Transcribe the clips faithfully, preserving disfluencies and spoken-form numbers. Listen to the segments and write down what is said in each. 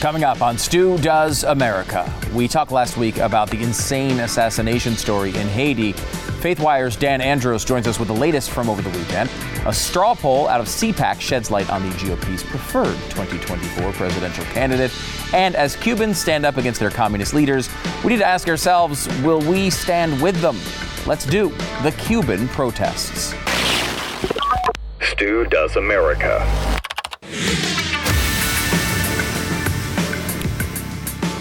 Coming up on Stu Does America, we talked last week about the insane assassination story in Haiti. Faithwire's Dan Andros joins us with the latest from over the weekend. A straw poll out of C PAC sheds light on the G O P's preferred twenty twenty-four presidential candidate. And as Cubans stand up against their communist leaders, we need to ask ourselves, will we stand with them? Let's do the Cuban protests. Stu Does America.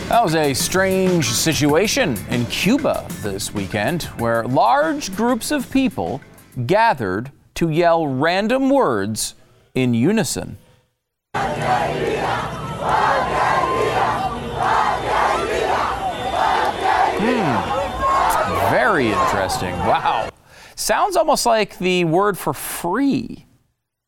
That was a strange situation in Cuba this weekend, where large groups of people gathered to yell random words in unison. Hmm. Very interesting. Wow. Sounds almost like the word for free,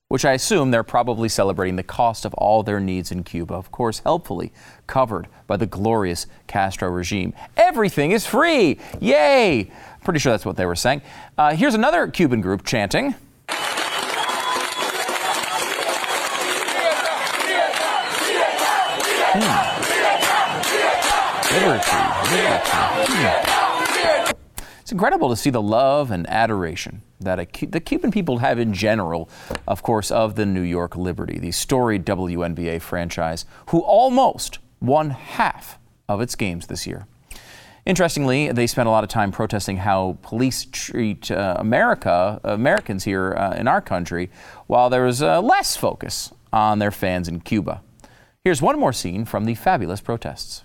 which I assume they're probably celebrating the cost of all their needs in Cuba, of course, helpfully covered by the glorious Castro regime. Everything is free. Yay. Pretty sure that's what they were saying. Uh, here's another Cuban group chanting. Hmm. Liberty, liberty. Hmm. It's incredible to see the love and adoration that a, the Cuban people have in general, of course, of the New York Liberty, the storied W N B A franchise, who almost won half of its games this year. Interestingly, they spent a lot of time protesting how police treat uh, America, Americans here uh, in our country, while there was uh, less focus on their fans in Cuba. Here's one more scene from the fabulous protests.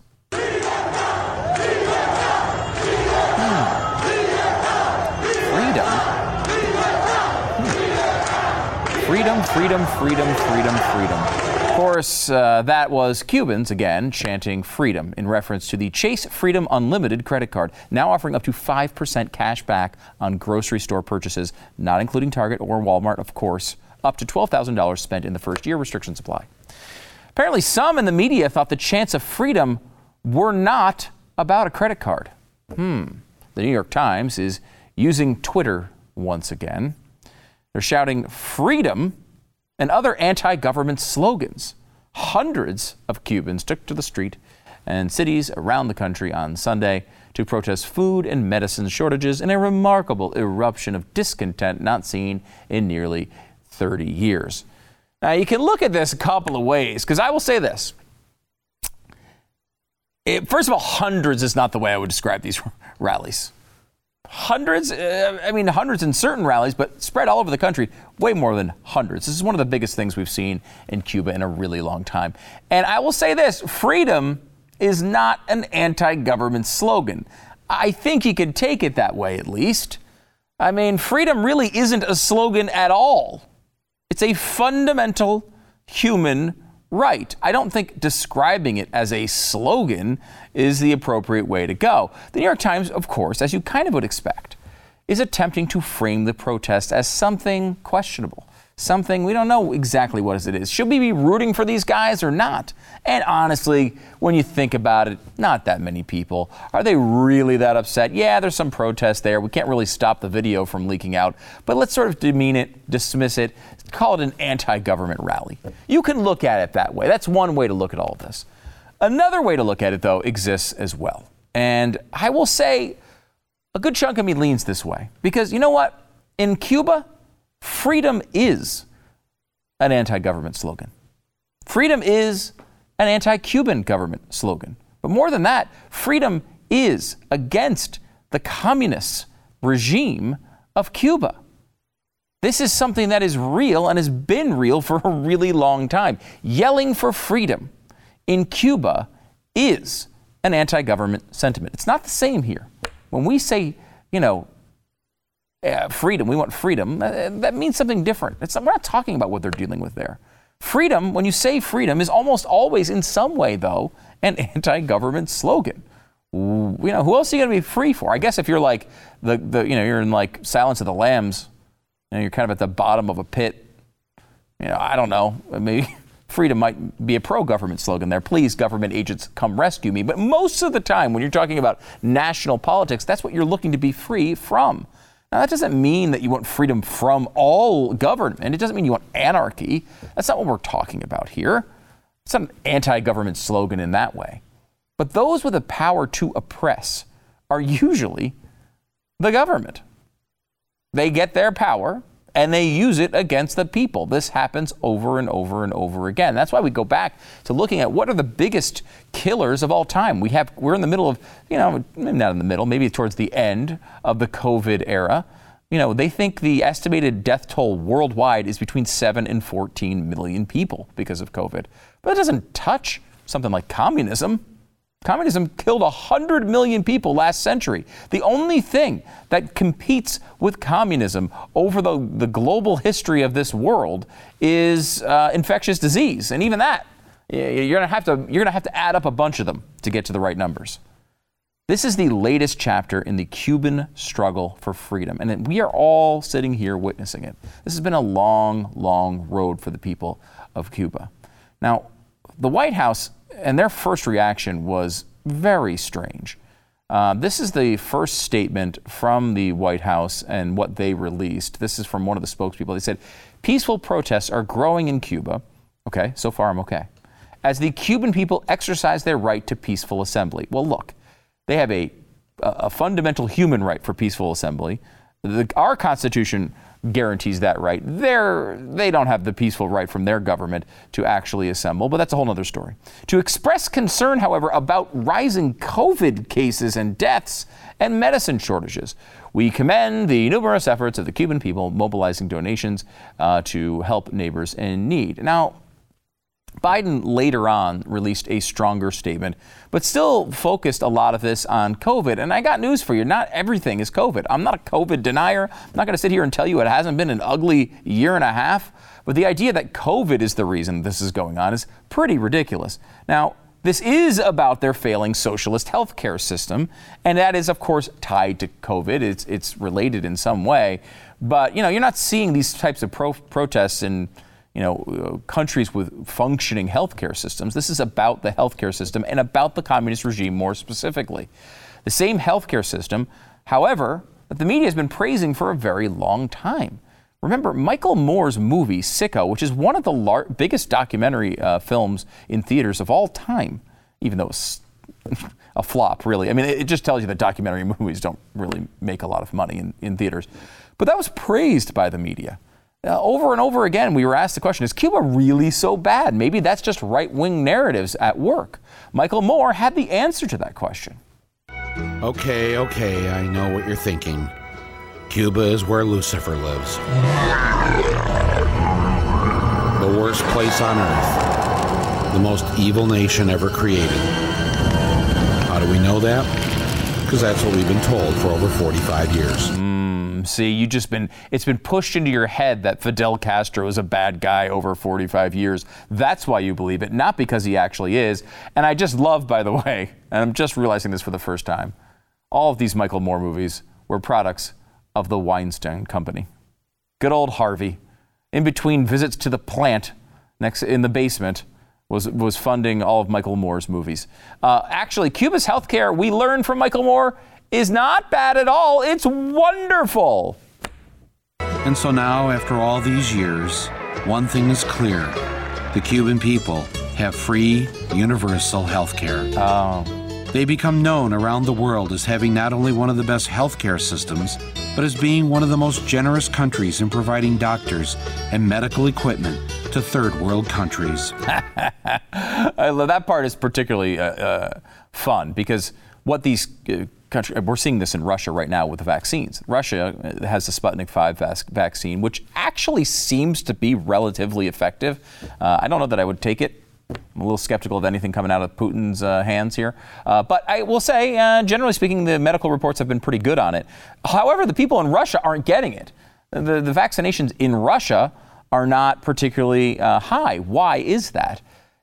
Freedom, freedom, freedom, freedom, freedom. Of course, uh, that was Cubans, again, chanting freedom in reference to the Chase Freedom Unlimited credit card, now offering up to five percent cash back on grocery store purchases, not including Target or Walmart, of course, up to twelve thousand dollars spent in the first year, restrictions apply. Apparently, some in the media thought the chants of freedom were not about a credit card. Hmm. The New York Times is using Twitter once again. They're shouting freedom and other anti-government slogans. Hundreds of Cubans took to the street and cities around the country on Sunday to protest food and medicine shortages in a remarkable eruption of discontent not seen in nearly thirty years. Now, you can look at this a couple of ways, because I will say this. It, first of all, hundreds is not the way I would describe these rallies. Hundreds, uh, I mean, hundreds in certain rallies, but spread all over the country, way more than hundreds. This is one of the biggest things we've seen in Cuba in a really long time. And I will say this, freedom is not an anti-government slogan. I think you could take it that way, at least. I mean, freedom really isn't a slogan at all. It's a fundamental human right. I don't think describing it as a slogan is the appropriate way to go. The New York Times, of course, as you kind of would expect, is attempting to frame the protest as something questionable, something we don't know exactly what it is. Should we be rooting for these guys or not? And honestly, when you think about it, not that many people. Are they really that upset? Yeah, there's some protest there. We can't really stop the video from leaking out, but let's sort of demean it, dismiss it, call it an anti-government rally. You can look at it that way. That's one way to look at all of this. Another way to look at it, though, exists as well. And I will say a good chunk of me leans this way, because you know what? In Cuba, freedom is an anti-government slogan. Freedom is an anti-Cuban government slogan. But more than that, freedom is against the communist regime of Cuba. This is something that is real and has been real for a really long time. Yelling for freedom in Cuba is an anti-government sentiment. It's not the same here. When we say, you know, uh, freedom, we want freedom, uh, that means something different. It's not, we're not talking about what they're dealing with there. Freedom, when you say freedom, is almost always in some way, though, an anti-government slogan. you know, who else are you going to be free for? I guess if you're like the, the you know, you're in like Silence of the Lambs, you know, you're kind of at the bottom of a pit. You know, I don't know. Maybe freedom might be a pro-government slogan there. Please, government agents, come rescue me. But most of the time when you're talking about national politics, that's what you're looking to be free from. Now, that doesn't mean that you want freedom from all government. It doesn't mean you want anarchy. That's not what we're talking about here. It's not an anti-government slogan in that way. But those with the power to oppress are usually the government. They get their power and they use it against the people. This happens over and over and over again. That's why we go back to looking at what are the biggest killers of all time. We have, we're in the middle of, you know, not in the middle, maybe towards the end of the COVID era. You know, they think the estimated death toll worldwide is between seven and fourteen million people because of COVID. But that doesn't touch something like communism. Communism killed one hundred million people last century. The only thing that competes with communism over the, the global history of this world is uh, infectious disease. And even that, you're gonna have to, you're gonna have to add up a bunch of them to get to the right numbers. This is the latest chapter in the Cuban struggle for freedom. And we are all sitting here witnessing it. This has been a long, long road for the people of Cuba. Now, the White House and their first reaction was very strange. Uh, this is the first statement from the White House and what they released. This is from one of the spokespeople. They said, peaceful protests are growing in Cuba. Okay, so far I'm okay. As the Cuban people exercise their right to peaceful assembly. Well, look, they have a, a fundamental human right for peaceful assembly. The, our Constitution guarantees that right. They're, they don't have the peaceful right from their government to actually assemble, but that's a whole other story. To express concern, however, about rising COVID cases and deaths and medicine shortages. We commend the numerous efforts of the Cuban people mobilizing donations uh, to help neighbors in need. Now, Biden later on released a stronger statement, but still focused a lot of this on COVID. And I got news for you. Not everything is COVID. I'm not a COVID denier. I'm not going to sit here and tell you it hasn't been an ugly year and a half. But the idea that COVID is the reason this is going on is pretty ridiculous. Now, this is about their failing socialist healthcare system. And that is, of course, tied to COVID. It's it's related in some way. But, you know, you're not seeing these types of pro- protests in you know, countries with functioning healthcare systems. This is about the healthcare system and about the communist regime more specifically. The same healthcare system, however, that the media has been praising for a very long time. Remember, Michael Moore's movie, Sicko, which is one of the lar- biggest documentary uh, films in theaters of all time, even though it's a flop, really. I mean, it just tells you that documentary movies don't really make a lot of money in, in theaters. But that was praised by the media. Uh, over and over again, we were asked the question, is Cuba really so bad? Maybe that's just right-wing narratives at work. Michael Moore had the answer to that question. Okay, okay, I know what you're thinking. Cuba is where Lucifer lives. The worst place on earth. The most evil nation ever created. How do we know that? Because that's what we've been told for over forty-five years. Mm. See, you just been it's been pushed into your head that Fidel Castro is a bad guy over forty-five years. That's why you believe it, not because he actually is. And I just love, by the way, and I'm just realizing this for the first time, all of these Michael Moore movies were products of the Weinstein Company. Good old Harvey, in between visits to the plant next in the basement, was was funding all of Michael Moore's movies. Uh, actually, Cuba's healthcare, we learned from Michael Moore, is not bad at all. It's wonderful. And so now, after all these years, one thing is clear. The Cuban people have free, universal health care. Oh. They become known around the world as having not only one of the best health care systems, but as being one of the most generous countries in providing doctors and medical equipment to third world countries. I love that part is particularly uh, uh, fun because what these uh, country, we're seeing this in Russia right now with the vaccines. Russia has the Sputnik V vac- vaccine, which actually seems to be relatively effective. Uh, I don't know that I would take it. I'm a little skeptical of anything coming out of Putin's uh, hands here. Uh, but I will say, uh, generally speaking, the medical reports have been pretty good on it. However, the people in Russia aren't getting it. The, the vaccinations in Russia are not particularly uh, high. Why is that?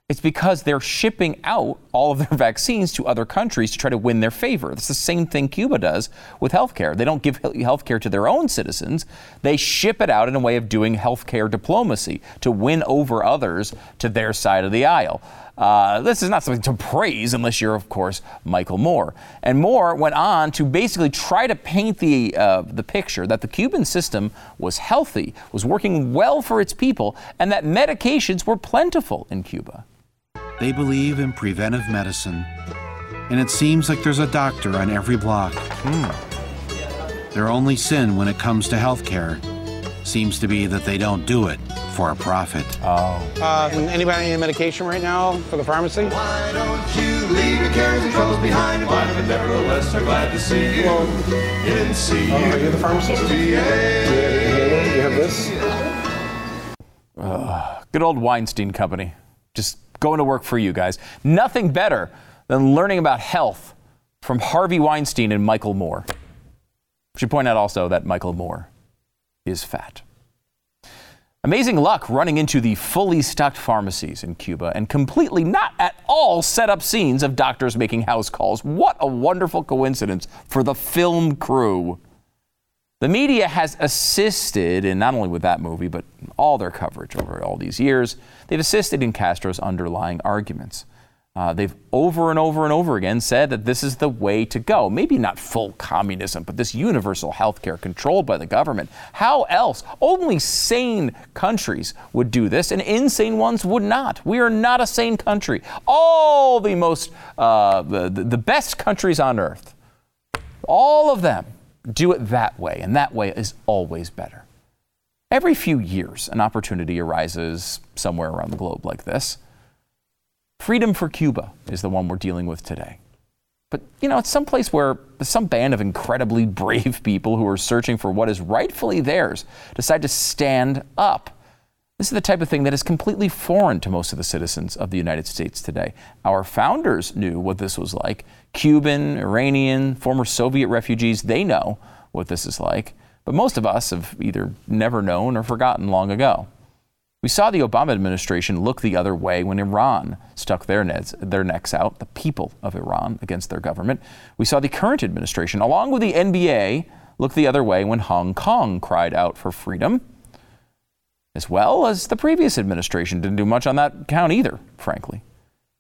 It's because they're shipping out all of their vaccines to other countries to try to win their favor. It's the same thing Cuba does with healthcare. They don't give healthcare to their own citizens. They ship it out in a way of doing healthcare diplomacy to win over others to their side of the aisle. Uh, this is not something to praise unless you're, of course, Michael Moore. And Moore went on to basically try to paint the uh, the picture that the Cuban system was healthy, was working well for its people, and that medications were plentiful in Cuba. They believe in preventive medicine, and it seems like there's a doctor on every block. Mm. Their only sin when it comes to health care seems to be that they don't do it for a profit. Oh. Uh, anybody in medication right now for the pharmacy? Why don't you leave your cares and troubles behind? Why, but nevertheless, we're glad to see you. Well, you didn't see oh, you. Are you the pharmacist? Do you have this? Uh, good old Weinstein Company. Just going to work for you guys. Nothing better than learning about health from Harvey Weinstein and Michael Moore. I should point out also that Michael Moore is fat. Amazing luck running into the fully stocked pharmacies in Cuba and completely not at all set up scenes of doctors making house calls. What a wonderful coincidence for the film crew. The media has assisted in not only with that movie, but all their coverage over all these years. They've assisted in Castro's underlying arguments. Uh, they've over and over and over again said that this is the way to go. Maybe not full communism, but this universal health care controlled by the government. How else? Only sane countries would do this, and insane ones would not. We are not a sane country. All the most, uh, the, the best countries on earth, all of them do it that way, and that way is always better. Every few years, an opportunity arises somewhere around the globe like this. Freedom for Cuba is the one we're dealing with today. But, you know, it's some place where some band of incredibly brave people who are searching for what is rightfully theirs decide to stand up. This is the type of thing that is completely foreign to most of the citizens of the United States today. Our founders knew what this was like. Cuban, Iranian, former Soviet refugees, they know what this is like. But most of us have either never known or forgotten long ago. We saw the Obama administration look the other way when Iran stuck their necks, their necks out, the people of Iran, against their government. We saw the current administration, along with the N B A, look the other way when Hong Kong cried out for freedom, as well as the previous administration didn't do much on that count either, frankly.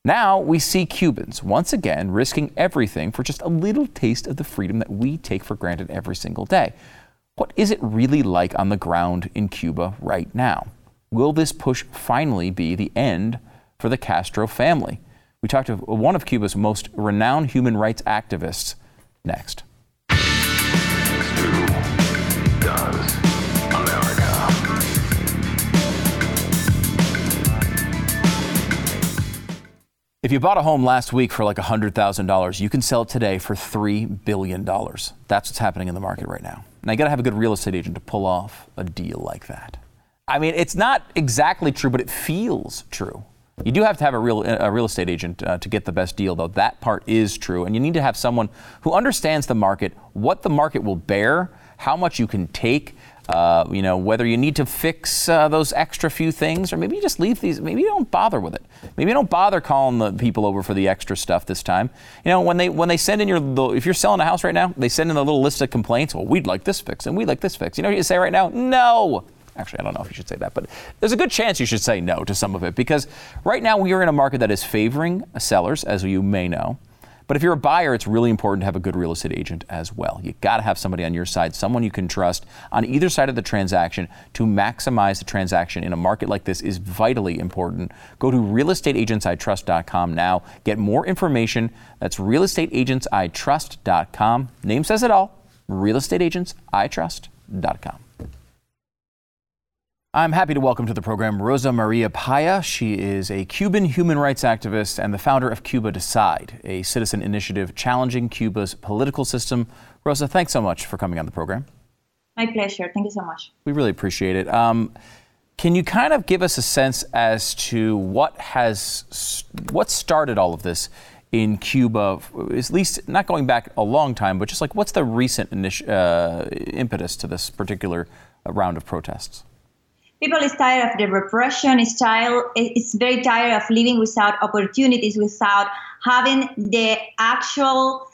Now we see Cubans once again risking everything for just a little taste of the freedom that we take for granted every single day. What is it really like on the ground in Cuba right now? Will this push finally be the end for the Castro family? We talked to one of Cuba's most renowned human rights activists next. Stu Does America. If you bought a home last week for like one hundred thousand dollars, you can sell it today for three billion dollars. That's what's happening in the market right now. Now, you got to have a good real estate agent to pull off a deal like that. I mean, it's not exactly true, but it feels true. You do have to have a real a real estate agent uh, to get the best deal, though. That part is true. And you need to have someone who understands the market, what the market will bear, how much you can take, uh, you know, whether you need to fix uh, those extra few things, or maybe you just leave these. Maybe you don't bother with it. Maybe you don't bother calling the people over for the extra stuff this time. You know, when they when they send in your, if you're selling a house right now, they send in a little list of complaints. Well, we'd like this fixed and we'd like this fixed. You know what you say right now? No. Actually, I don't know if you should say that, but there's a good chance you should say no to some of it, because right now we are in a market that is favoring sellers, as you may know. But if you're a buyer, it's really important to have a good real estate agent as well. You got to have somebody on your side, someone you can trust on either side of the transaction to maximize the transaction in a market like this is vitally important. Go to real estate agents I trust dot com now. Get more information. That's real estate agents I trust dot com. Name says it all. real estate agents I trust dot com. I'm happy to welcome to the program Rosa Maria Paya. She is a Cuban human rights activist and the founder of Cuba Decide, a citizen initiative challenging Cuba's political system. Rosa, thanks so much for coming on the program. My pleasure. Thank you so much. We really appreciate it. Um, can you kind of give us a sense as to what has what started all of this in Cuba, at least not going back a long time, but just like what's the recent initi- uh, impetus to this particular round of protests? People is tired of the repression, is, tired, is very tired of living without opportunities, without having the actual,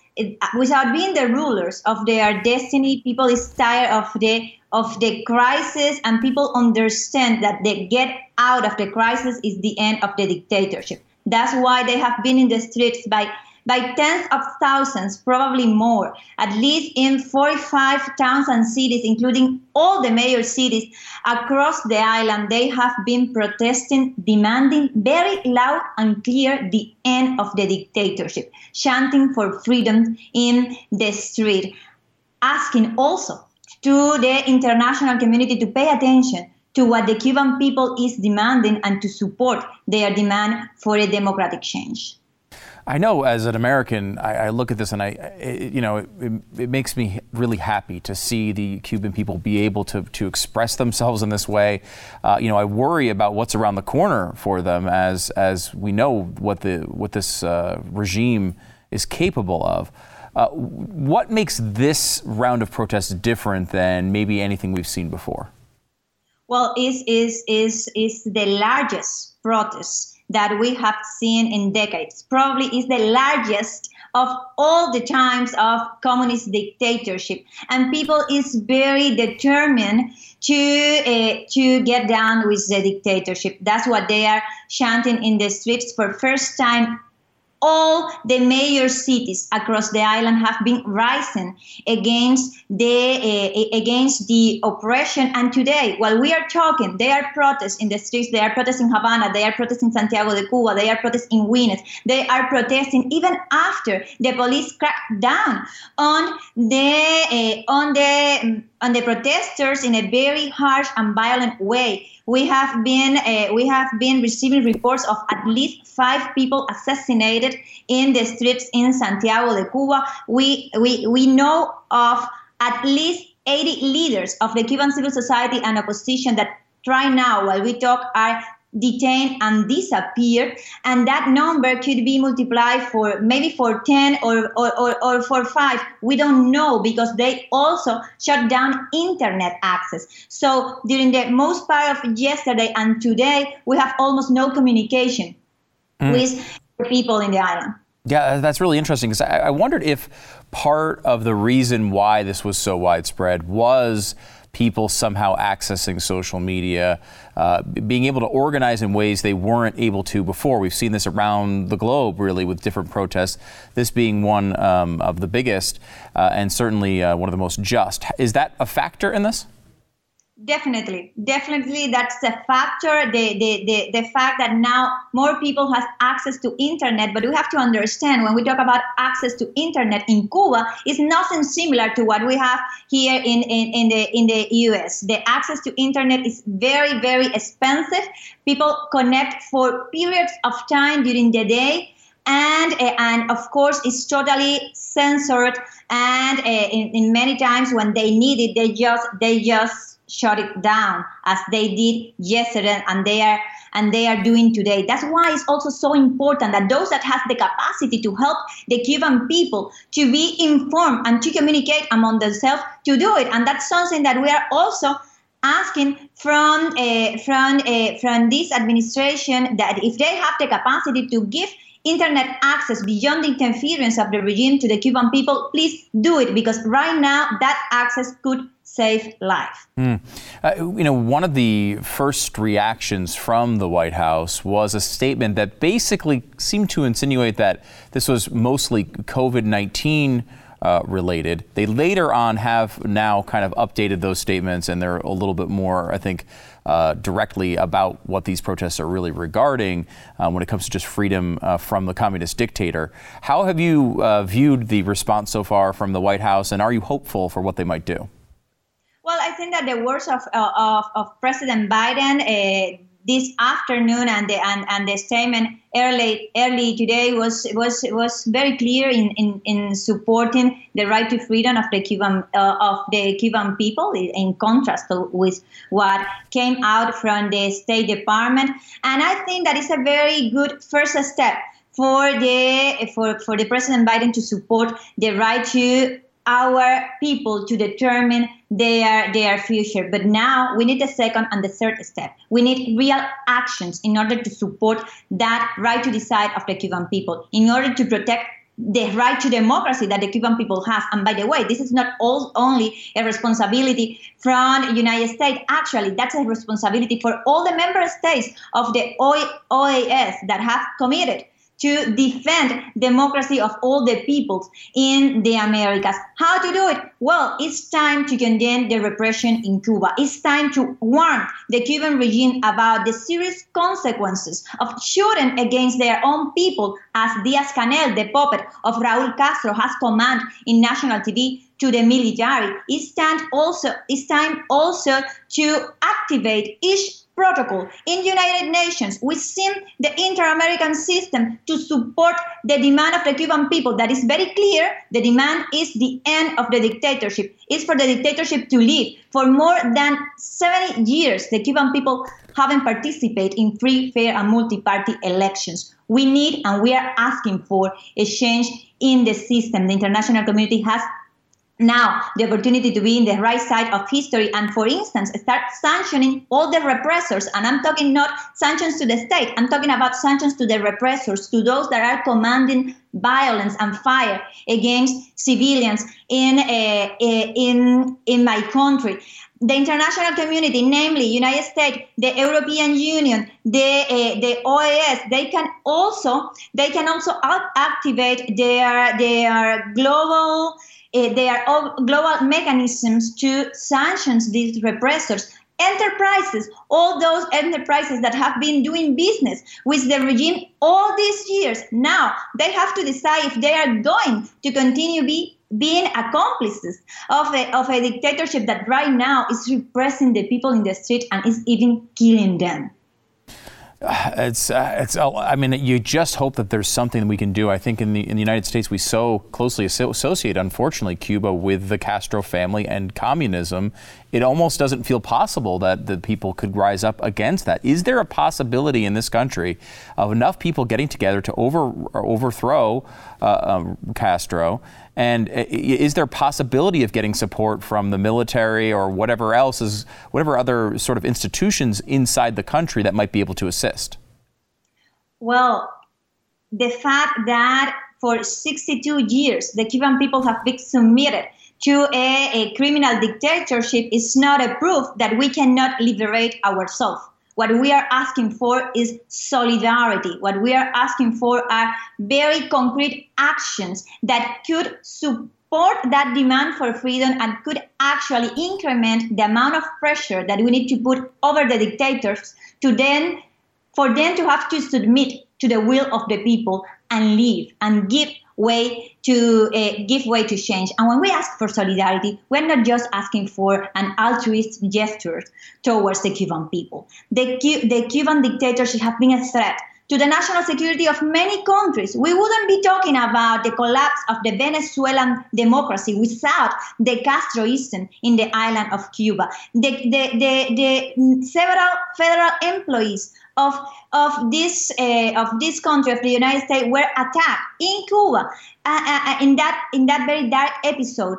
without being the rulers of their destiny. People is tired of the of the crisis, and people understand that they get out of the crisis is the end of the dictatorship. That's why they have been in the streets by by tens of thousands, probably more, at least in forty-five towns and cities, including all the major cities across the island. They have been protesting, demanding very loud and clear the end of the dictatorship, chanting for freedom in the street, asking also to the international community to pay attention to what the Cuban people is demanding and to support their demand for a democratic change. I know as an American, I, I look at this and I, it, you know, it, it makes me really happy to see the Cuban people be able to, to express themselves in this way. Uh, you know, I worry about what's around the corner for them, as as we know what the what this uh, regime is capable of. Uh, what makes this round of protests different than maybe anything we've seen before? Well, it is is is the largest protest that we have seen in decades. Probably is the largest of all the times of communist dictatorship, and people is very determined to uh, to get down with the dictatorship. That's what they are chanting in the streets. For first time, all the major cities across the island have been rising against the uh, against the oppression. And today, while we are talking, they are protests in the streets. They are protesting Havana. They are protesting Santiago de Cuba. They are protesting in Guinness. They are protesting even after the police cracked down on the uh, on the on the protesters in a very harsh and violent way. We have been uh, we have been receiving reports of at least five people assassinated in the streets in Santiago de Cuba. We we we know of at least eighty leaders of the Cuban civil society and opposition that right now, while we talk, are detained and disappeared, and that number could be multiplied for maybe for ten or, or, or, or for five. We don't know, because they also shut down internet access. So during the most part of yesterday and today, we have almost no communication mm. with the people in the island. Yeah, that's really interesting, because I, I wondered if part of the reason why this was so widespread was people somehow accessing social media, uh, being able to organize in ways they weren't able to before. We've seen this around the globe, really, with different protests, this being one um, of the biggest uh, and certainly uh, one of the most just. Is that a factor in this? Definitely. Definitely. That's a factor. The, the, the, the fact that now more people have access to internet, but we have to understand when we talk about access to internet in Cuba, it's nothing similar to what we have here in, in, in the in the U S. The access to internet is very, very expensive. People connect for periods of time during the day. And uh, and of course, it's totally censored. And uh, in, in many times when they need it, they just they just shut it down, as they did yesterday, and they are and they are doing today. That's why it's also so important that those that have the capacity to help the Cuban people to be informed and to communicate among themselves to do it. And that's something that we are also asking from uh, from uh, from this administration, that if they have the capacity to give internet access beyond the interference of the regime to the Cuban people, please do it, because right now that access could save life. Mm. Uh, you know, one of the first reactions from the White House was a statement that basically seemed to insinuate that this was mostly covid nineteen Uh, related. They later on have now kind of updated those statements, and they're a little bit more, I think, uh, directly about what these protests are really regarding uh, when it comes to just freedom uh, from the communist dictator. How have you uh, viewed the response so far from the White House, and are you hopeful for what they might do? Well, I think that the words of, uh, of, of President Biden uh, this afternoon and the and, and the statement early early today was was was very clear in, in, in supporting the right to freedom of the Cuban uh, of the Cuban people, in contrast to, with what came out from the State Department. And I think that it's a very good first step for the for, for the President Biden to support the right to our people to determine their their future. But now we need the second and the third step. We need real actions in order to support that right to decide of the Cuban people, in order to protect the right to democracy that the Cuban people have. And by the way, this is not all, only a responsibility from the United States. Actually, that's a responsibility for all the member states of the O A S that have committed to defend democracy of all the peoples in the Americas. How to do it? Well, it's time to condemn the repression in Cuba. It's time to warn the Cuban regime about the serious consequences of shooting against their own people, as Diaz-Canel, the puppet of Raúl Castro, has commanded in national T V to the military. It's time also, it's time also to activate each protocol in the United Nations within the inter-American system to support the demand of the Cuban people. That is very clear. The demand is the end of the dictatorship. It's for the dictatorship to live. For more than seventy years, the Cuban people haven't participated in free, fair, and multi-party elections. We need, and we are asking for, a change in the system. The international community has now the opportunity to be in the right side of history and, for instance, start sanctioning all the repressors. And I'm talking not sanctions to the state. I'm talking about sanctions to the repressors, to those that are commanding violence and fire against civilians in uh, in in my country. The international community, namely United States, the European Union, the uh, the O A S, they can also they can also activate their their global. Uh, they are all global mechanisms to sanction these repressors. Enterprises, all those enterprises that have been doing business with the regime all these years, now they have to decide if they are going to continue be, being accomplices of a, of a dictatorship that right now is repressing the people in the street and is even killing them. It's, uh, it's. Uh, I mean, you just hope that there's something that we can do. I think in the in the United States, we so closely associate, unfortunately, Cuba with the Castro family and communism. It almost doesn't feel possible that the people could rise up against that. Is there a possibility in this country of enough people getting together to over overthrow uh, um, Castro? And is there a possibility of getting support from the military or whatever else is, whatever other sort of institutions inside the country that might be able to assist? Well, the fact that for sixty-two years, the Cuban people have been submitted to a, a criminal dictatorship is not a proof that we cannot liberate ourselves. What we are asking for is solidarity. What we are asking for are very concrete actions that could support that demand for freedom and could actually increment the amount of pressure that we need to put over the dictators to then, for them to have to submit to the will of the people and leave and give way to uh, give way to change. And when we ask for solidarity, we're not just asking for an altruist gesture towards the Cuban people. The, Cu- the Cuban dictatorship has been a threat to the national security of many countries. We wouldn't be talking about the collapse of the Venezuelan democracy without the Castroism in the island of Cuba. The, the, the, the several federal employees of of this uh, of this country, of the United States, were attacked in Cuba uh, uh, in that in that very dark episode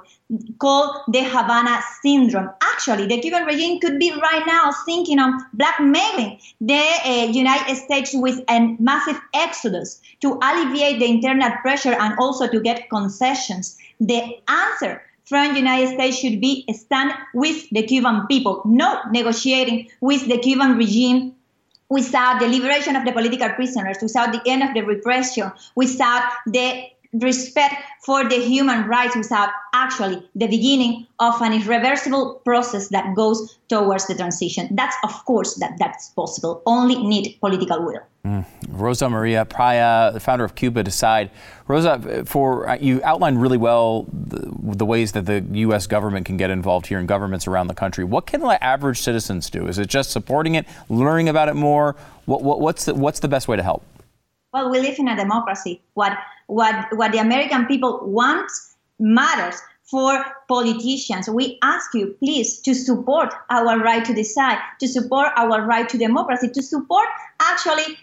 called the Havana Syndrome. Actually, the Cuban regime could be right now thinking of blackmailing the uh, United States with a massive exodus to alleviate the internal pressure and also to get concessions. The answer from the United States should be stand with the Cuban people, not negotiating with the Cuban regime without the liberation of the political prisoners, without the end of the repression, without the respect for the human rights, without actually the beginning of an irreversible process that goes towards the transition. That's, of course, that that's possible. Only need political will. Mm. Rosa Maria Paya, the founder of Cuba Decide. Rosa, for you outlined really well the, the ways that the U S government can get involved here and governments around the country. What can the average citizens do? Is it just supporting it, learning about it more? What, what, what's the, what's the best way to help? Well, we live in a democracy. What what what the American people want matters for politicians. We ask you, please, to support our right to decide, to support our right to democracy, to support actually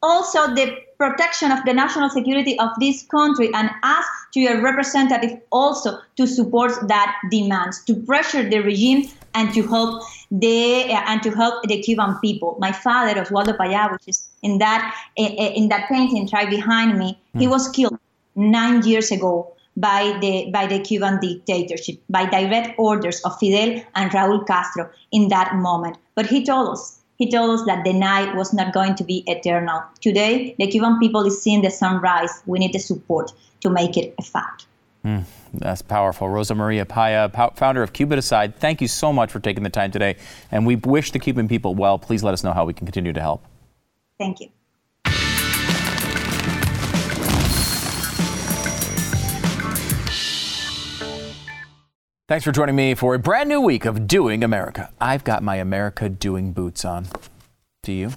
also the protection of the national security of this country, and ask to your representative also to support that demand, to pressure the regime and to help the uh, and to help the Cuban people. My father, Oswaldo Payá, which is in that uh, in that painting right behind me, mm. he was killed nine years ago by the by the Cuban dictatorship, by direct orders of Fidel and Raúl Castro in that moment. But he told us, he told us that the night was not going to be eternal. Today, the Cuban people is seeing the sunrise. We need the support to make it a fact. Mm, that's powerful. Rosa Maria Paya, po- founder of Cuba Decide, thank you so much for taking the time today. And we wish the Cuban people well. Please let us know how we can continue to help. Thank you. Thanks for joining me for a brand new week of Doing America. I've got my America Doing boots on. Do you?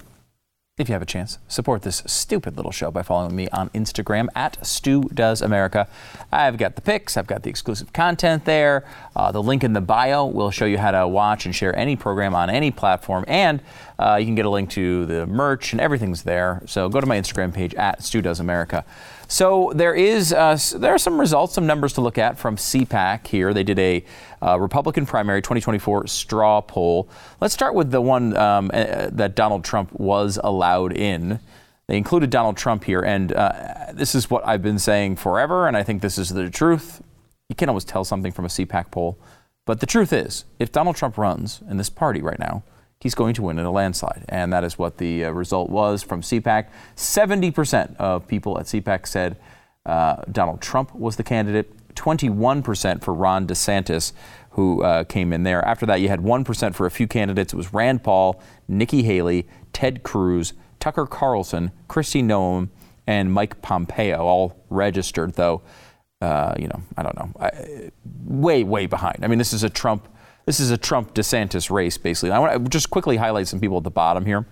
If you have a chance, support this stupid little show by following me on Instagram at Stu Does America. I've got the pics. I've got the exclusive content there. Uh, the link in the bio will show you how to watch and share any program on any platform. And uh, you can get a link to the merch and everything's there. So go to my Instagram page at Stu Does America. So there is uh, there are some results, some numbers to look at from C PAC here. They did a uh, Republican primary twenty twenty-four straw poll. Let's start with the one um, uh, that Donald Trump was allowed in. They included Donald Trump here, and uh, this is what I've been saying forever, and I think this is the truth. You can always tell something from a C PAC poll, but the truth is, if Donald Trump runs in this party right now, he's going to win in a landslide. And that is what the uh, result was from C PAC. seventy percent of people at C PAC said uh, Donald Trump was the candidate. twenty-one percent for Ron DeSantis, who uh, came in there. After that, you had one percent for a few candidates. It was Rand Paul, Nikki Haley, Ted Cruz, Tucker Carlson, Kristi Noem, and Mike Pompeo, all registered, though, uh, you know, I don't know, I, way, way behind. I mean, this is a Trump This is a Trump-DeSantis race, basically. I want to just quickly highlight some people at the bottom here.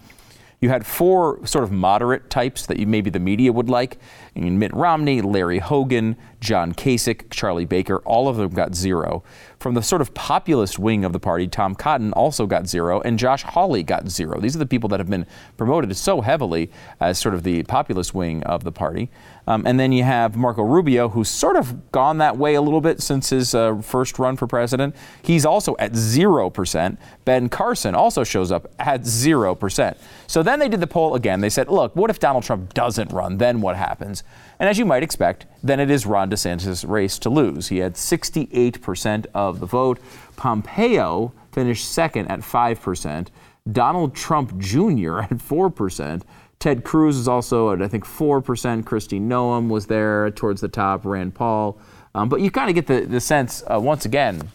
You had four sort of moderate types that you, maybe the media would like. I mean, Mitt Romney, Larry Hogan, John Kasich, Charlie Baker, all of them got zero. From the sort of populist wing of the party, Tom Cotton also got zero, and Josh Hawley got zero. These are the people that have been promoted so heavily as sort of the populist wing of the party. Um, and then you have Marco Rubio, who's sort of gone that way a little bit since his uh, first run for president. He's also at zero percent. Ben Carson also shows up at zero percent. So then they did the poll again. They said, look, what if Donald Trump doesn't run? Then what happens? And as you might expect, then it is Ron DeSantis' race to lose. He had sixty-eight percent of the vote. Pompeo finished second at five percent. Donald Trump Junior at four percent. Ted Cruz is also at, I think, four percent. Kristi Noem was there towards the top, Rand Paul. Um, but you kind of get the, the sense, uh, once again,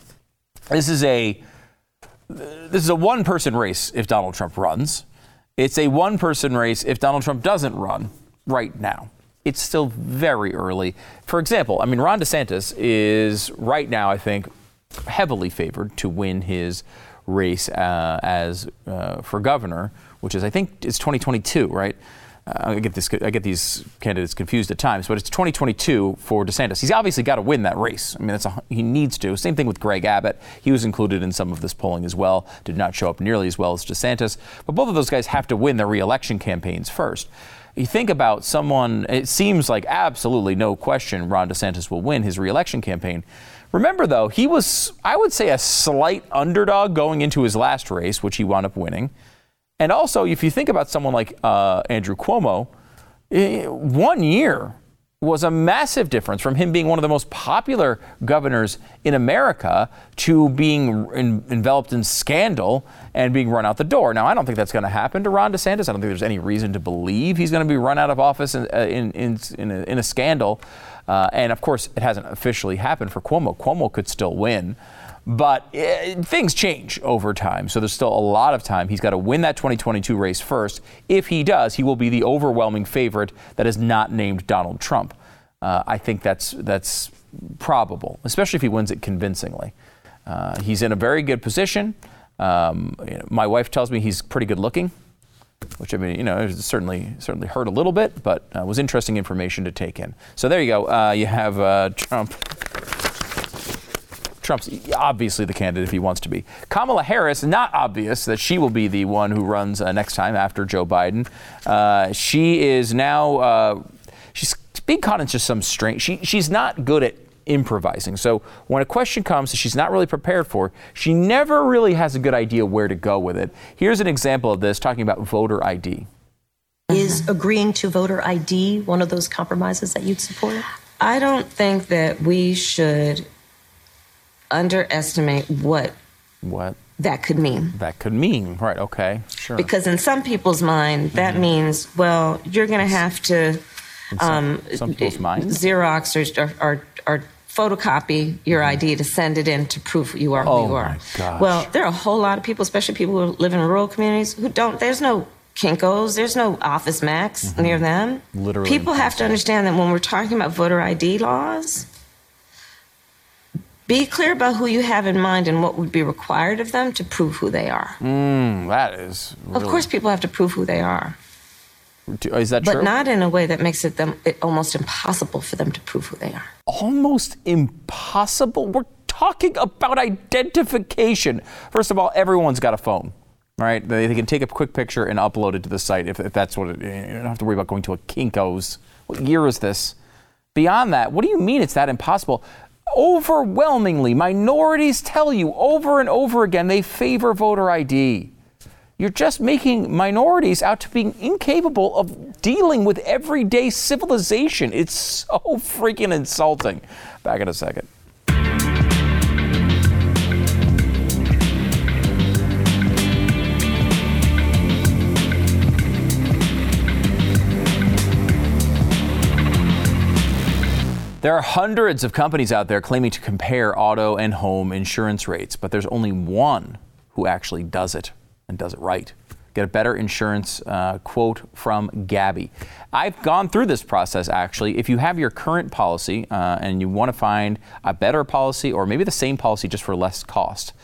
this is a this is a one-person race if Donald Trump runs. It's a one-person race if Donald Trump doesn't run right now. It's still very early. For example, I mean, Ron DeSantis is right now, I think, heavily favored to win his race uh, as uh, for governor, which is, I think, it's twenty twenty-two, right? Uh, I get this, I get these candidates confused at times, but it's twenty twenty-two for DeSantis. He's obviously got to win that race. I mean, that's a, he needs to. Same thing with Greg Abbott. He was included in some of this polling as well, did not show up nearly as well as DeSantis. But both of those guys have to win their reelection campaigns first. You think about someone, it seems like absolutely no question Ron DeSantis will win his reelection campaign. Remember, though, he was, I would say, a slight underdog going into his last race, which he wound up winning. And also, if you think about someone like uh, Andrew Cuomo, one year was a massive difference from him being one of the most popular governors in America to being in, enveloped in scandal and being run out the door. Now, I don't think that's going to happen to Ron DeSantis. I don't think there's any reason to believe he's going to be run out of office in, uh, in, in, in, a, in a scandal. Uh, and of course, it hasn't officially happened for Cuomo. Cuomo could still win. But it, things change over time, so there's still a lot of time. He's got to win that twenty twenty-two race first. If he does, he will be the overwhelming favorite that is not named Donald Trump. Uh, I think that's that's probable, especially if he wins it convincingly. Uh, he's in a very good position. Um, you know, my wife tells me he's pretty good looking, which, I mean, you know, certainly certainly hurt a little bit, but uh, was interesting information to take in. So there you go. Uh, you have uh, Trump Trump's obviously the candidate if he wants to be. Kamala Harris, not obvious that she will be the one who runs uh, next time after Joe Biden. Uh, she is now, uh, she's being caught into some strain. She, she's not good at improvising. So when a question comes that she's not really prepared for, she never really has a good idea where to go with it. Here's an example of this, talking about voter I D. Is agreeing to voter I D one of those compromises that you'd support? I don't think that we should underestimate what what that could mean. That could mean, right, okay, sure. Because in some people's mind, that mm-hmm. means, well, you're going to have to um, some, some people's minds? Xerox or, or, or photocopy your mm-hmm. I D to send it in to prove you are who oh you are. My gosh. Well, there are a whole lot of people, especially people who live in rural communities, who don't, there's no Kinko's, there's no Office Max mm-hmm. near them. Literally. People have to understand that when we're talking about voter I D laws, be clear about who you have in mind and what would be required of them to prove who they are. Mm, that is really... Of course people have to prove who they are. Is that true? But not in a way that makes it them it almost impossible for them to prove who they are. Almost impossible? We're talking about identification. First of all, everyone's got a phone. All right, they, they can take a quick picture and upload it to the site if, if that's what it is. You don't have to worry about going to a Kinko's. What year is this? Beyond that, what do you mean it's that impossible? Overwhelmingly, minorities tell you over and over again they favor voter I D. You're just making minorities out to being incapable of dealing with everyday civilization. It's so freaking insulting. Back in a second. There are hundreds of companies out there claiming to compare auto and home insurance rates, but there's only one who actually does it and does it right. Get a better insurance uh, quote from Gabby. I've gone through this process, actually. If you have your current policy uh, and you want to find a better policy or maybe the same policy just for less cost,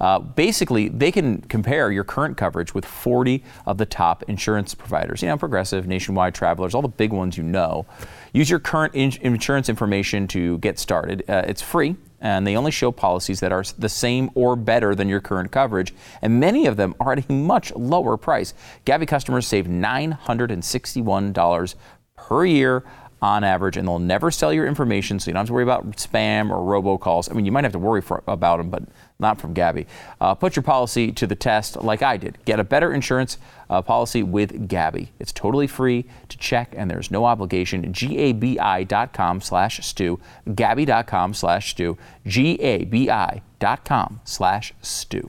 Uh, basically, they can compare your current coverage with forty of the top insurance providers. You know, Progressive, Nationwide, Travelers, all the big ones you know. Use your current in- insurance information to get started. Uh, it's free, and they only show policies that are the same or better than your current coverage, and many of them are at a much lower price. Gabby customers save nine hundred sixty-one dollars per year on average, and they'll never sell your information, so you don't have to worry about spam or robocalls. I mean, you might have to worry for, about them, but not from Gabby. Uh, put your policy to the test like I did. Get a better insurance uh, policy with Gabby. It's totally free to check, and there's no obligation. G A B I dot com slash stew. Gabby dot com slash stew. G A B I dot com slash stew.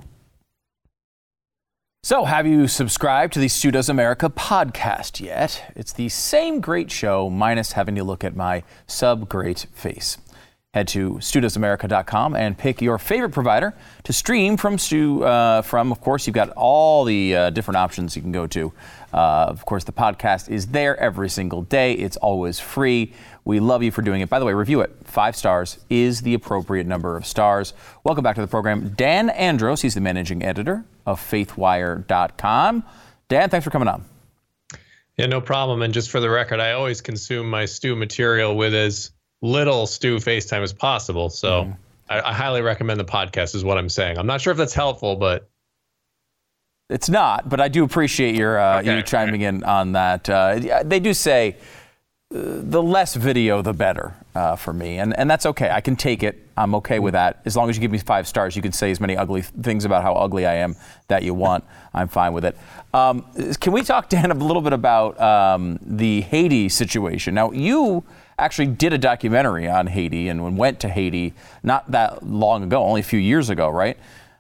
So, have you subscribed to the Stu Does America podcast yet? It's the same great show, minus having to look at my sub-great face. Head to Stu Does America dot com and pick your favorite provider to stream from. Stu, uh, from, of course, you've got all the uh, different options you can go to. Uh, of course, the podcast is there every single day. It's always free. We love you for doing it. By the way, review it. Five stars is the appropriate number of stars. Welcome back to the program. Dan Andros, he's the managing editor of Faithwire dot com. Dan, thanks for coming on. Yeah, no problem. And just for the record, I always consume my stew material with as little stew FaceTime as possible. So mm. I, I highly recommend the podcast is what I'm saying. I'm not sure if that's helpful, but... It's not, but I do appreciate your uh, okay, you chiming okay. in on that. Uh, they do say... The less video, the better uh, for me. And and that's okay. I can take it. I'm okay with that. As long as you give me five stars, you can say as many ugly th- things about how ugly I am that you want. I'm fine with it. Um, can we talk, Dan, a little bit about um, the Haiti situation? Now, you actually did a documentary on Haiti and went to Haiti not that long ago, only a few years ago, right?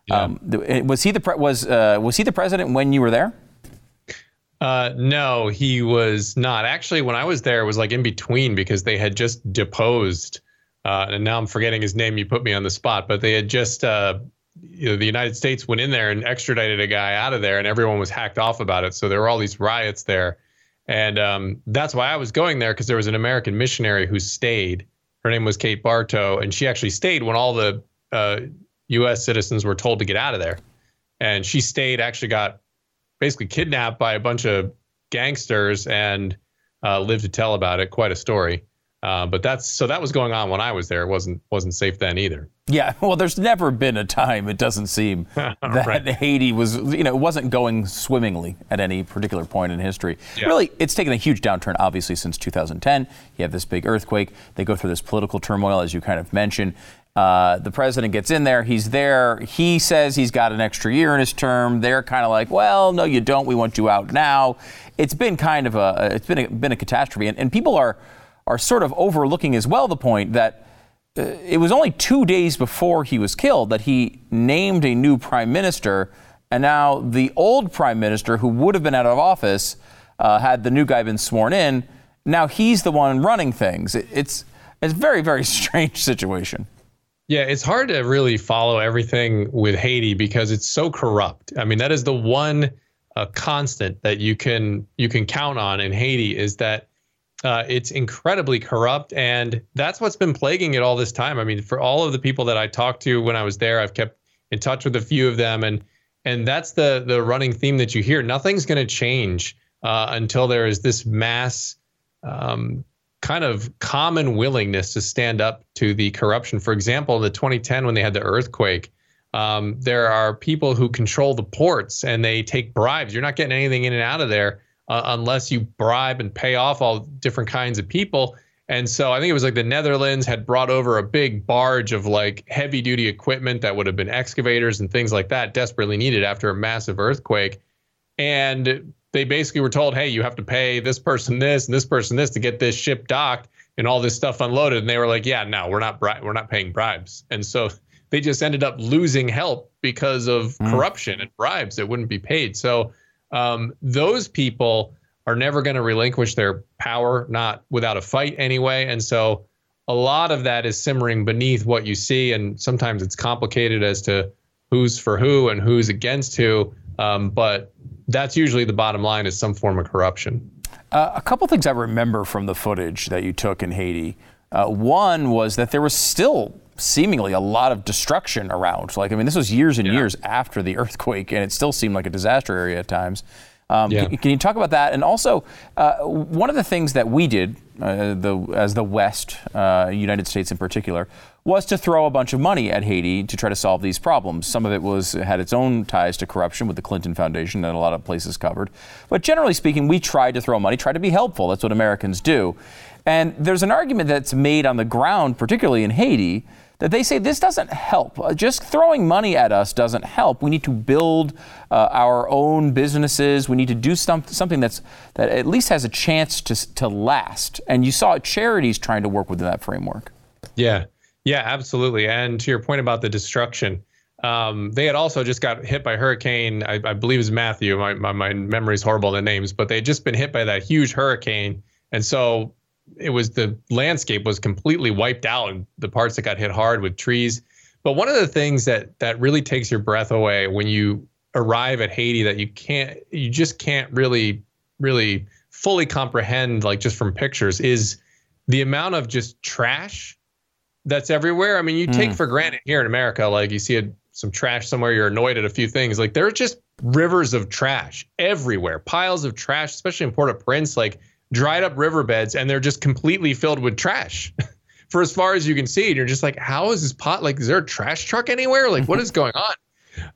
Yeah. Um, was he the pre- was uh, was he the president when you were there? Uh, no, he was not. Actually, when I was there, it was like in between because they had just deposed, uh, and now I'm forgetting his name. You put me on the spot, but they had just, uh, you know, the United States went in there and extradited a guy out of there, and everyone was hacked off about it. So there were all these riots there, and um, that's why I was going there, because there was an American missionary who stayed. Her name was Kate Bartow, and she actually stayed when all the uh, U S citizens were told to get out of there, and she stayed. Actually, got basically kidnapped by a bunch of gangsters and uh, lived to tell about it. Quite a story. Uh, but that's so that was going on when I was there. It wasn't wasn't safe then either. Yeah. Well, there's never been a time, it doesn't seem, that right. Haiti was, you know, it wasn't going swimmingly at any particular point in history. Yeah. Really, it's taken a huge downturn, obviously, since two thousand ten. You have this big earthquake. They go through this political turmoil, as you kind of mentioned. Uh, the president gets in there. He's there. He says he's got an extra year in his term. They're kind of like, well, no, you don't. We want you out now. It's been kind of a it's been a, been a catastrophe. And, and people are are sort of overlooking as well the point that uh, it was only two days before he was killed that he named a new prime minister. And now the old prime minister, who would have been out of office uh, had the new guy been sworn in, now he's the one running things. It, it's it's a very, very strange situation. Yeah, it's hard to really follow everything with Haiti because it's so corrupt. I mean, that is the one uh, constant that you can you can count on in Haiti is that uh, it's incredibly corrupt. And that's what's been plaguing it all this time. I mean, for all of the people that I talked to when I was there, I've kept in touch with a few of them. And and that's the, the running theme that you hear. Nothing's going to change uh, until there is this mass um kind of common willingness to stand up to the corruption. For example, in the twenty ten, when they had the earthquake, um, there are people who control the ports and they take bribes. You're not getting anything in and out of there uh, unless you bribe and pay off all different kinds of people. And so I think it was like the Netherlands had brought over a big barge of like heavy duty equipment that would have been excavators and things like that, desperately needed after a massive earthquake. And they basically were told, hey, you have to pay this person this and this person this to get this ship docked and all this stuff unloaded. And they were like, yeah, no, we're not bri- we're not paying bribes. And so they just ended up losing help because of mm. corruption and bribes that wouldn't be paid. So um, those people are never going to relinquish their power, not without a fight anyway. And so a lot of that is simmering beneath what you see. And sometimes it's complicated as to who's for who and who's against who. Um, but that's usually the bottom line is some form of corruption. Uh, a couple things I remember from the footage that you took in Haiti. Uh, one was that there was still seemingly a lot of destruction around. Like, I mean, this was years and yeah. years after the earthquake, and it still seemed like a disaster area at times. Um, yeah. can, can you talk about that? And also, uh, one of the things that we did, uh, the, as the West, uh, United States in particular, was to throw a bunch of money at Haiti to try to solve these problems. Some of it was had its own ties to corruption with the Clinton Foundation and a lot of places covered. But generally speaking, we tried to throw money, tried to be helpful. That's what Americans do. And there's an argument that's made on the ground, particularly in Haiti, that they say this doesn't help. Just throwing money at us doesn't help. We need to build uh, our own businesses. We need to do some, something that's that at least has a chance to to last. And you saw charities trying to work within that framework. Yeah, yeah, absolutely. And to your point about the destruction, um, they had also just got hit by Hurricane, I, I believe it was Matthew. My, my, my memory's horrible on the names, but they had just been hit by that huge hurricane. And so it was the landscape was completely wiped out and the parts that got hit hard with trees. But one of the things that that really takes your breath away when you arrive at Haiti that you can't, you just can't really, really fully comprehend, like just from pictures, is the amount of just trash that's everywhere. I mean, you mm. take for granted here in America, like you see a, some trash somewhere, you're annoyed at a few things. Like there are just rivers of trash everywhere, piles of trash, especially in Port-au-Prince, like dried up riverbeds, and they're just completely filled with trash for as far as you can see. And you're just like, how is this pot? Like, is there a trash truck anywhere? Like, what is going on?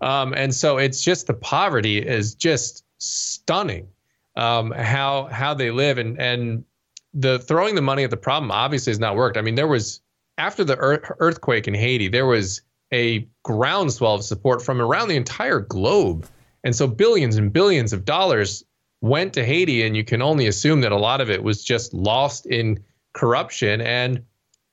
Um, and so it's just the poverty is just stunning um, how how they live. And and the throwing the money at the problem obviously has not worked. I mean, there was after the er- earthquake in Haiti, there was a groundswell of support from around the entire globe. And so billions and billions of dollars went to Haiti, and you can only assume that a lot of it was just lost in corruption. And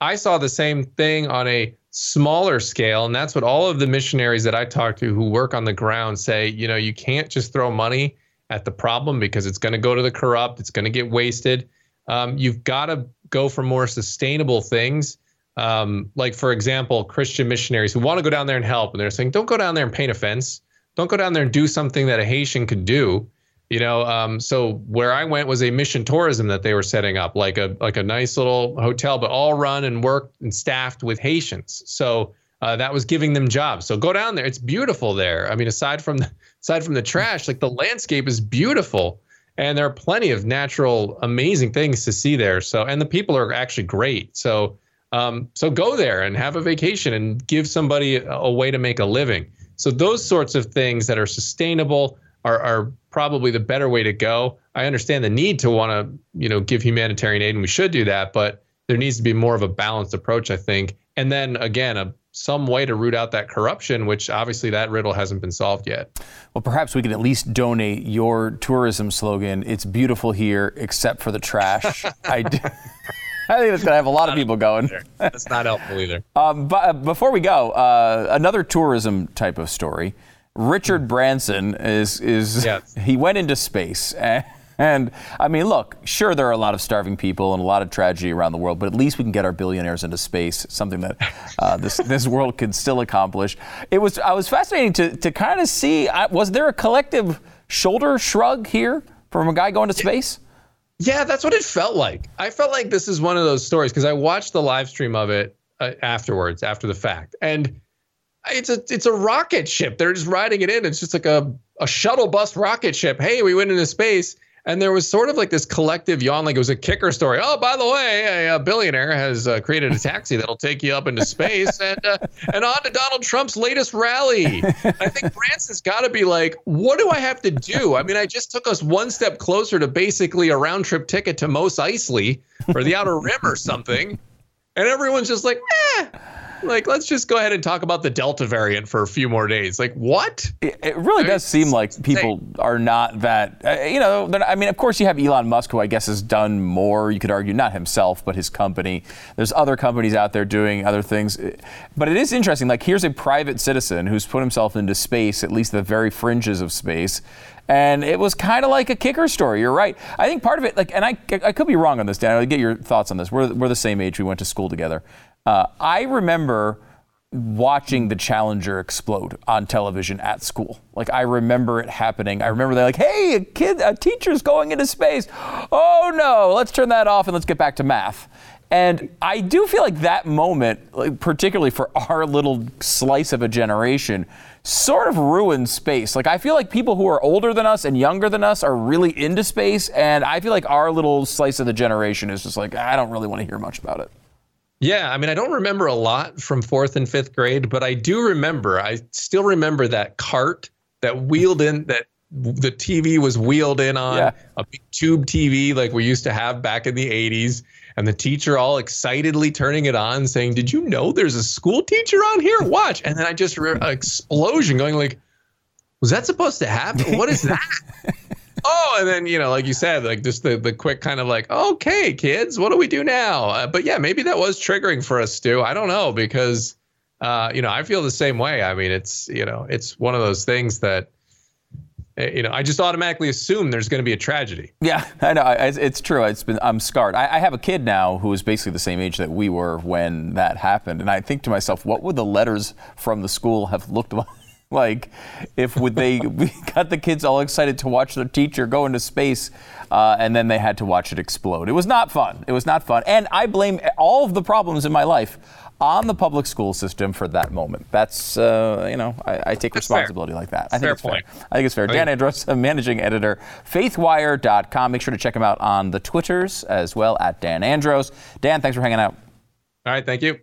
I saw the same thing on a smaller scale, and that's what all of the missionaries that I talk to who work on the ground say, you know, you can't just throw money at the problem because it's going to go to the corrupt, it's going to get wasted. Um, you've got to go for more sustainable things. Um, like, for example, Christian missionaries who want to go down there and help, and they're saying, don't go down there and paint a fence. Don't go down there and do something that a Haitian could do. You know, um, so where I went was a mission tourism that they were setting up, like a like a nice little hotel, but all run and worked and staffed with Haitians. So uh, that was giving them jobs. So go down there; it's beautiful there. I mean, aside from the, aside from the trash, like the landscape is beautiful, And there are plenty of natural, amazing things to see there. So, and the people are actually great. So, um, so go there and have a vacation and give somebody a, a way to make a living. So those sorts of things that are sustainable are, are probably the better way to go. I understand the need to want to, you know, give humanitarian aid, and we should do that, but there needs to be more of a balanced approach, I think. And then again, a some way to root out that corruption, which obviously that riddle hasn't been solved yet. Well, perhaps we could at least donate your tourism slogan, "It's beautiful here, except for the trash." I, d- I think that's going to have a lot of people going. That's not helpful either. Um, but before we go, uh, another tourism type of story. Richard Branson is, is yes. He went into space. And, and I mean, look, sure, there are a lot of starving people and a lot of tragedy around the world, but at least we can get our billionaires into space, something that uh, this this world could still accomplish. It was I was fascinating to, to kind of see, I, was there a collective shoulder shrug here from a guy going to space? Yeah, that's what it felt like. I felt like this is one of those stories because I watched the live stream of it uh, afterwards, after the fact. And it's a it's a rocket ship. They're just riding it in. It's just like a, a shuttle bus rocket ship. Hey, we went into space. And there was sort of like this collective yawn, like it was a kicker story. Oh, by the way, a, a billionaire has uh, created a taxi that'll take you up into space and uh, and on to Donald Trump's latest rally. I think Branson's got to be like, what do I have to do? I mean, I just took us one step closer to basically a round trip ticket to Mos Eisley or the Outer Rim or something. And everyone's just like, eh. Like, let's just go ahead and talk about the Delta variant for a few more days. Like, what? It, it really I does mean, seem like people insane. Are not that, uh, you know, I mean, of course, you have Elon Musk, who I guess has done more. You could argue not himself, but his company. There's other companies out there doing other things. But it is interesting. Like, here's a private citizen who's put himself into space, at least the very fringes of space. And it was kind of like a kicker story. You're right. I think part of it, like, and I, I could be wrong on this, Dan. I'll get your thoughts on this. We're, we're the same age. We went to school together. Uh, I remember watching the Challenger explode on television at school. Like, I remember it happening. I remember they're like, hey, a kid, a teacher's going into space. Oh, no, let's turn that off and let's get back to math. And I do feel like that moment, like, particularly for our little slice of a generation, sort of ruined space. Like, I feel like people who are older than us and younger than us are really into space. And I feel like our little slice of the generation is just like, I don't really want to hear much about it. Yeah, I mean, I don't remember a lot from fourth and fifth grade, but I do remember, I still remember that cart that wheeled in, that the T V was wheeled in on, yeah. A big tube T V like we used to have back in the eighties, and the teacher all excitedly turning it on saying, did you know there's a school teacher on here? Watch. And then I just remember an explosion going like, was that supposed to happen? What is that? Oh, and then, you know, like you said, like just the, the quick kind of like, okay, kids, what do we do now? Uh, but yeah, maybe that was triggering for us, Stu. I don't know, because, uh, you know, I feel the same way. I mean, it's, you know, it's one of those things that, you know, I just automatically assume there's going to be a tragedy. Yeah, I know. I, it's true. It's been I'm scarred. I, I have a kid now who is basically the same age that we were when that happened. And I think to myself, what would the letters from the school have looked like? Like, if would they we got the kids all excited to watch their teacher go into space, uh, and then they had to watch it explode. It was not fun. It was not fun. And I blame all of the problems in my life on the public school system for that moment. That's, uh, you know, I, I take That's responsibility fair. Like that. I think fair it's point. Fair. I think it's fair. Dan Andros, managing editor, Faithwire dot com. Make sure to check him out on the Twitters as well, at Dan Andros. Dan, thanks for hanging out. All right. Thank you.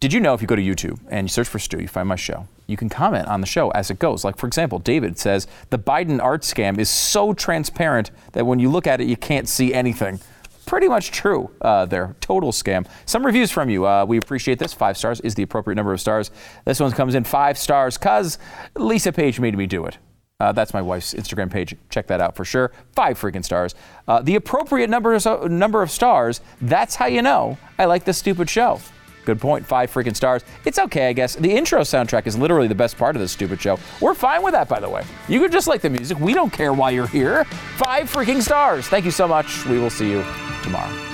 Did you know if you go to YouTube and you search for Stu, you find my show? You can comment on the show as it goes. Like, for example, David says, the Biden art scam is so transparent that when you look at it, you can't see anything. Pretty much true uh, there. Total scam. Some reviews from you. Uh, we appreciate this. Five stars is the appropriate number of stars. This one comes in five stars because Lisa Page made me do it. Uh, that's my wife's Instagram page. Check that out for sure. Five freaking stars. Uh, the appropriate number of, number of stars. That's how you know I like this stupid show. Good point. Five freaking stars. It's okay, I guess. The intro soundtrack is literally the best part of this stupid show. We're fine with that, by the way. You can just like the music. We don't care why you're here. Five freaking stars. Thank you so much. We will see you tomorrow.